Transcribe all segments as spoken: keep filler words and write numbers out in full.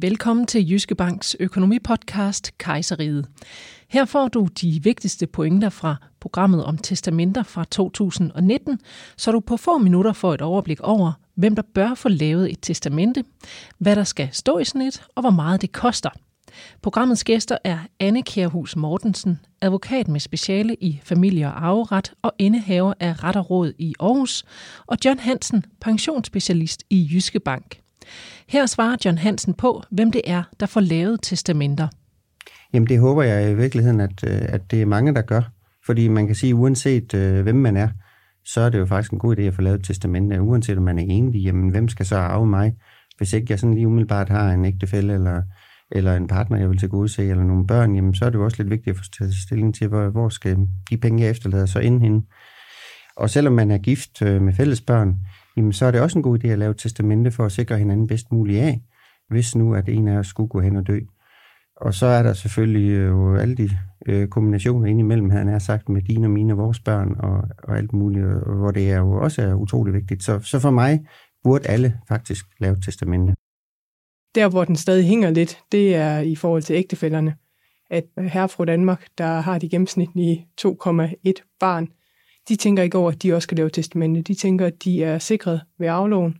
Velkommen til Jyske Banks økonomipodcast Kejseriget. Her får du de vigtigste pointer fra programmet om testamenter fra to tusind og nitten, så du på få minutter får et overblik over, hvem der bør få lavet et testamente, hvad der skal stå i sådan et, og hvor meget det koster. Programmets gæster er Anne Kjærhus Mortensen, advokat med speciale i familie- og arveret og indehaver af Ret og Råd i Aarhus, og John Hansen, pensionsspecialist i Jyske Bank. Her svarer John Hansen på, hvem det er, der får lavet testamenter. Jamen det håber jeg i virkeligheden, at, at det er mange, der gør. Fordi man kan sige, uanset hvem man er, så er det jo faktisk en god idé at få lavet testamente. Uanset om man er enlig, jamen hvem skal så arve mig, hvis ikke jeg sådan lige umiddelbart har en ægtefælle eller, eller en partner, jeg vil tilgodese, eller nogle børn, jamen så er det jo også lidt vigtigt at få taget stilling til, hvor, hvor skal de penge, jeg efterlader, så ind henne. Og selvom man er gift med fælles børn, jamen, så er det også en god idé at lave et testamente for at sikre hinanden bedst muligt af, hvis nu at en af os skulle gå hen og dø. Og så er der selvfølgelig jo alle de øh, kombinationer indimellem, han har sagt, med dine og mine og vores børn og, og alt muligt, hvor det er jo også er utrolig vigtigt. Så, så for mig burde alle faktisk lave et testamente. Der, hvor den stadig hænger lidt, det er i forhold til ægtefællerne. At herre fra Danmark, der har de gennemsnitlige to komma et barn, de tænker ikke over, at de også skal lave testamente. De tænker, at de er sikret ved arveloven.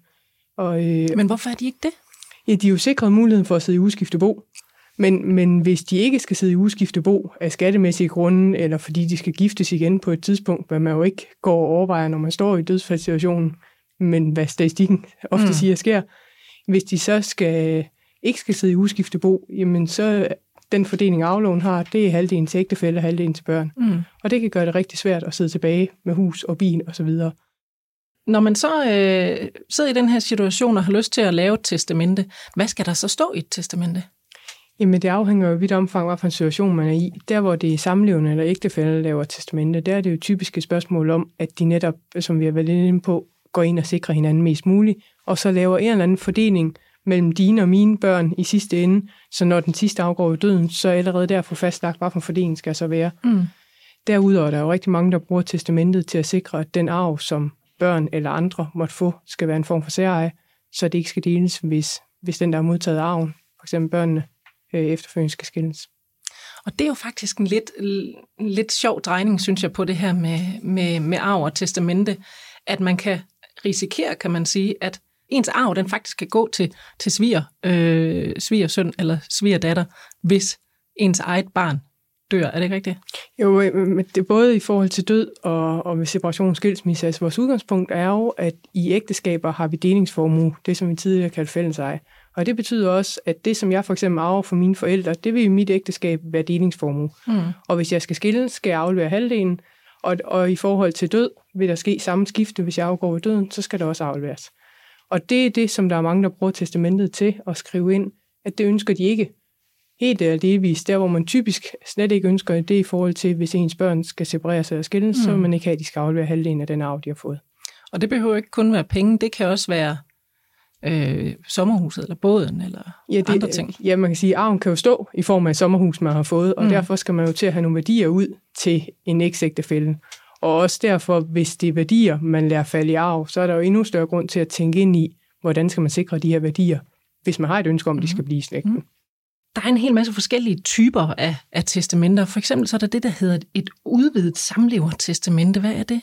Og, øh, men hvorfor er de ikke det? Ja, de er jo sikret muligheden for at sidde i uskiftebo. Men, men hvis de ikke skal sidde i uskiftebo af skattemæssige grunde, eller fordi de skal giftes igen på et tidspunkt, hvad man jo ikke går og overvejer, når man står i dødsfaldssituationen, men hvad statistikken ofte mm. siger sker. Hvis de så skal, ikke skal sidde i uskiftebo, jamen så den fordeling arveloven har, det er halvdelen til ægtefælle og halvdelen til børn. Mm. Og det kan gøre det rigtig svært at sidde tilbage med hus og bil osv. Når man så øh, sidder i den her situation og har lyst til at lave et testamente, hvad skal der så stå i et testamente? Jamen det afhænger jo i vidt omfang, hvilken situation man er i. Der hvor det er samlevende eller ægtefælle, der laver testamente, der er det jo typiske spørgsmål om, at de netop, som vi har været inde på, går ind og sikrer hinanden mest muligt, og så laver en eller anden fordeling mellem dine og mine børn i sidste ende, så når den sidste afgår ved døden, så er allerede der for fastlagt, hvad for fordelingen skal så være. Mm. Derudover er der jo rigtig mange, der bruger testamentet til at sikre, at den arv, som børn eller andre måtte få, skal være en form for særeje, så det ikke skal deles, hvis, hvis den, der har modtaget arven, f.eks. børnene, øh, efterfølgende skal skilles. Og det er jo faktisk en lidt, lidt sjov drejning, synes jeg, på det her med, med, med arv og testamente, at man kan risikere, kan man sige, at ens arv, den faktisk kan gå til, til sviger, øh, svigersøn eller svigerdatter, hvis ens eget barn dør. Er det ikke rigtigt? Jo, men det er både i forhold til død og, og ved separation og skilsmisse. Altså, vores udgangspunkt er jo, at i ægteskaber har vi delingsformue, det som vi tidligere kaldte fælleseje. Og det betyder også, at det som jeg for eksempel arver for mine forældre, det vil i mit ægteskab være delingsformue. Mm. Og hvis jeg skal skille, skal jeg aflevere halvdelen. Og, og i forhold til død vil der ske samme skifte, hvis jeg afgår ved døden, så skal der også afleveres. Og det er det, som der er mange, der bruger testamentet til at skrive ind, at det ønsker de ikke. Helt eller delvis, der hvor man typisk slet ikke ønsker det, i forhold til, hvis ens børn skal separere sig og skilles, mm. så man ikke have, at de skal aflevere halvdelen af den arv, de har fået. Og det behøver ikke kun være penge, det kan også være øh, sommerhuset eller båden eller ja, det, andre ting. Ja, man kan sige, at arven kan jo stå i form af et sommerhus, man har fået, og mm. derfor skal man jo til at have nogle værdier ud til en eksægtefælle. Og også derfor, hvis det er værdier, man lærer falde i arv, så er der jo endnu større grund til at tænke ind i, hvordan skal man sikre de her værdier, hvis man har et ønske om, at de skal blive i slægten. Der er en hel masse forskellige typer af, af testamenter. For eksempel så er der det, der hedder et udvidet samlevertestamente. Hvad er det?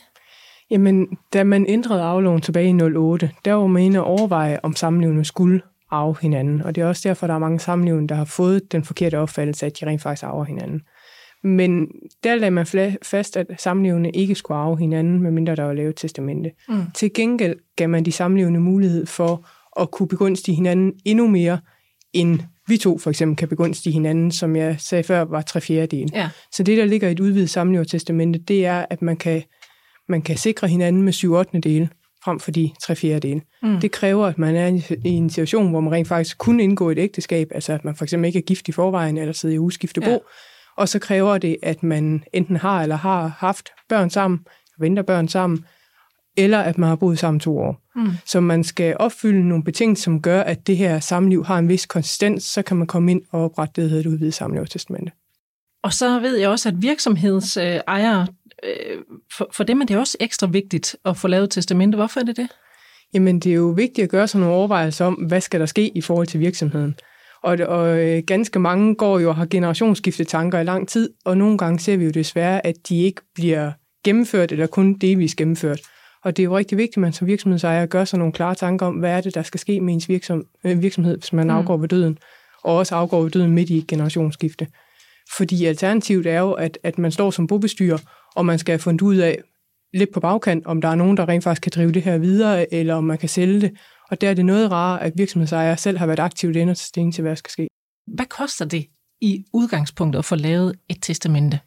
Jamen, da man ændrede arveloven tilbage i nul otte, der var man inde at overveje, om samlevende skulle arve hinanden. Og det er også derfor, der er mange samlevende, der har fået den forkerte opfattelse, at de rent faktisk arver hinanden. Men der lagde man fast, at samlevende ikke skulle arve hinanden, medmindre der var lavet testamente. Mm. Til gengæld gav man de samlevende mulighed for at kunne begunstige hinanden endnu mere, end vi to for eksempel kan begunstige hinanden, som jeg sagde før, var tre fjerdedel. Ja. Så det, der ligger i et udvidet samlevertestamente, det er, at man kan, man kan sikre hinanden med syv ottendedele frem for de tre fjerdedele. Mm. Det kræver, at man er i en situation, hvor man rent faktisk kun indgår et ægteskab, altså at man for eksempel ikke er gift i forvejen, eller sidder i uskiftebo. Ja. Og så kræver det, at man enten har eller har haft børn sammen, venter børn sammen, eller at man har boet sammen to år. Mm. Så man skal opfylde nogle betingelser, som gør, at det her samliv har en vis konsistens, så kan man komme ind og oprette det, der hedder det udvidede samlevertestamente. Og så ved jeg også, at virksomhedsejere, for, for dem er det også ekstra vigtigt at få lavet testamente. Hvorfor er det det? Jamen, det er jo vigtigt at gøre sådan nogle overvejelser om, hvad skal der ske i forhold til virksomheden. Og, og ganske mange går jo og har generationsskiftetanker i lang tid, og nogle gange ser vi jo desværre, at de ikke bliver gennemført, eller kun delvis gennemført. Og det er jo rigtig vigtigt, at man som virksomhedsejer gør sig nogle klare tanker om, hvad er det, der skal ske med ens virksom, øh, virksomhed, hvis man mm. afgår ved døden, og også afgår ved døden midt i et generationsskifte. Fordi alternativet er jo, at, at man står som bobestyrer, og man skal have fundet ud af lidt på bagkant, om der er nogen, der rent faktisk kan drive det her videre, eller om man kan sælge det. Og der er det noget rarere, at virksomhedsejere selv har været aktivt inde og tage stilling til, hvad der skal ske. Hvad koster det i udgangspunktet at få lavet et testamente?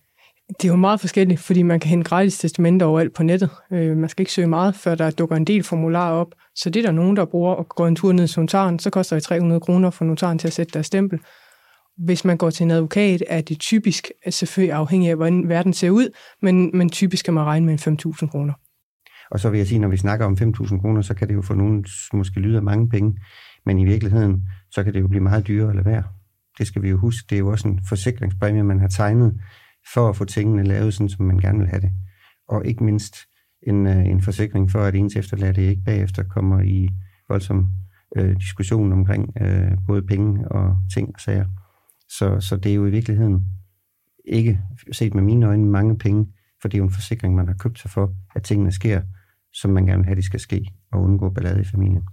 Det er jo meget forskelligt, fordi man kan hente gratis testamenter overalt på nettet. Øh, man skal ikke søge meget, før der dukker en del formularer op. Så det er der nogen, der bruger og går en tur ned til notaren, så koster det tre hundrede kroner for notaren til at sætte deres stempel. Hvis man går til en advokat, er det typisk, selvfølgelig afhængig af, hvordan verden ser ud, men, men typisk kan man regne med fem tusind kroner. Og så vil jeg sige, når vi snakker om fem tusind kroner, så kan det jo for nogen måske lyde af mange penge, men i virkeligheden, så kan det jo blive meget dyrere eller værd. Det skal vi jo huske. Det er jo også en forsikringspræmie, man har tegnet, for at få tingene lavet, sådan som man gerne vil have det. Og ikke mindst en, en forsikring for, at ens efterladte ikke bagefter kommer i voldsom øh, diskussion omkring øh, både penge og ting og sager. Så, så det er jo i virkeligheden ikke, set med mine øjne, mange penge, for det er jo en forsikring, man har købt sig for, at tingene sker, som man gerne vil have, de skal ske, og undgå ballade i familien.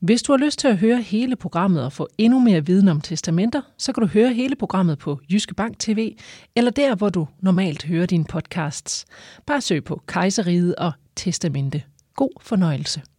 Hvis du har lyst til at høre hele programmet og få endnu mere viden om testamenter, så kan du høre hele programmet på Jyske Bank T V, eller der, hvor du normalt hører dine podcasts. Bare søg på Kejseriget og Testamente. God fornøjelse.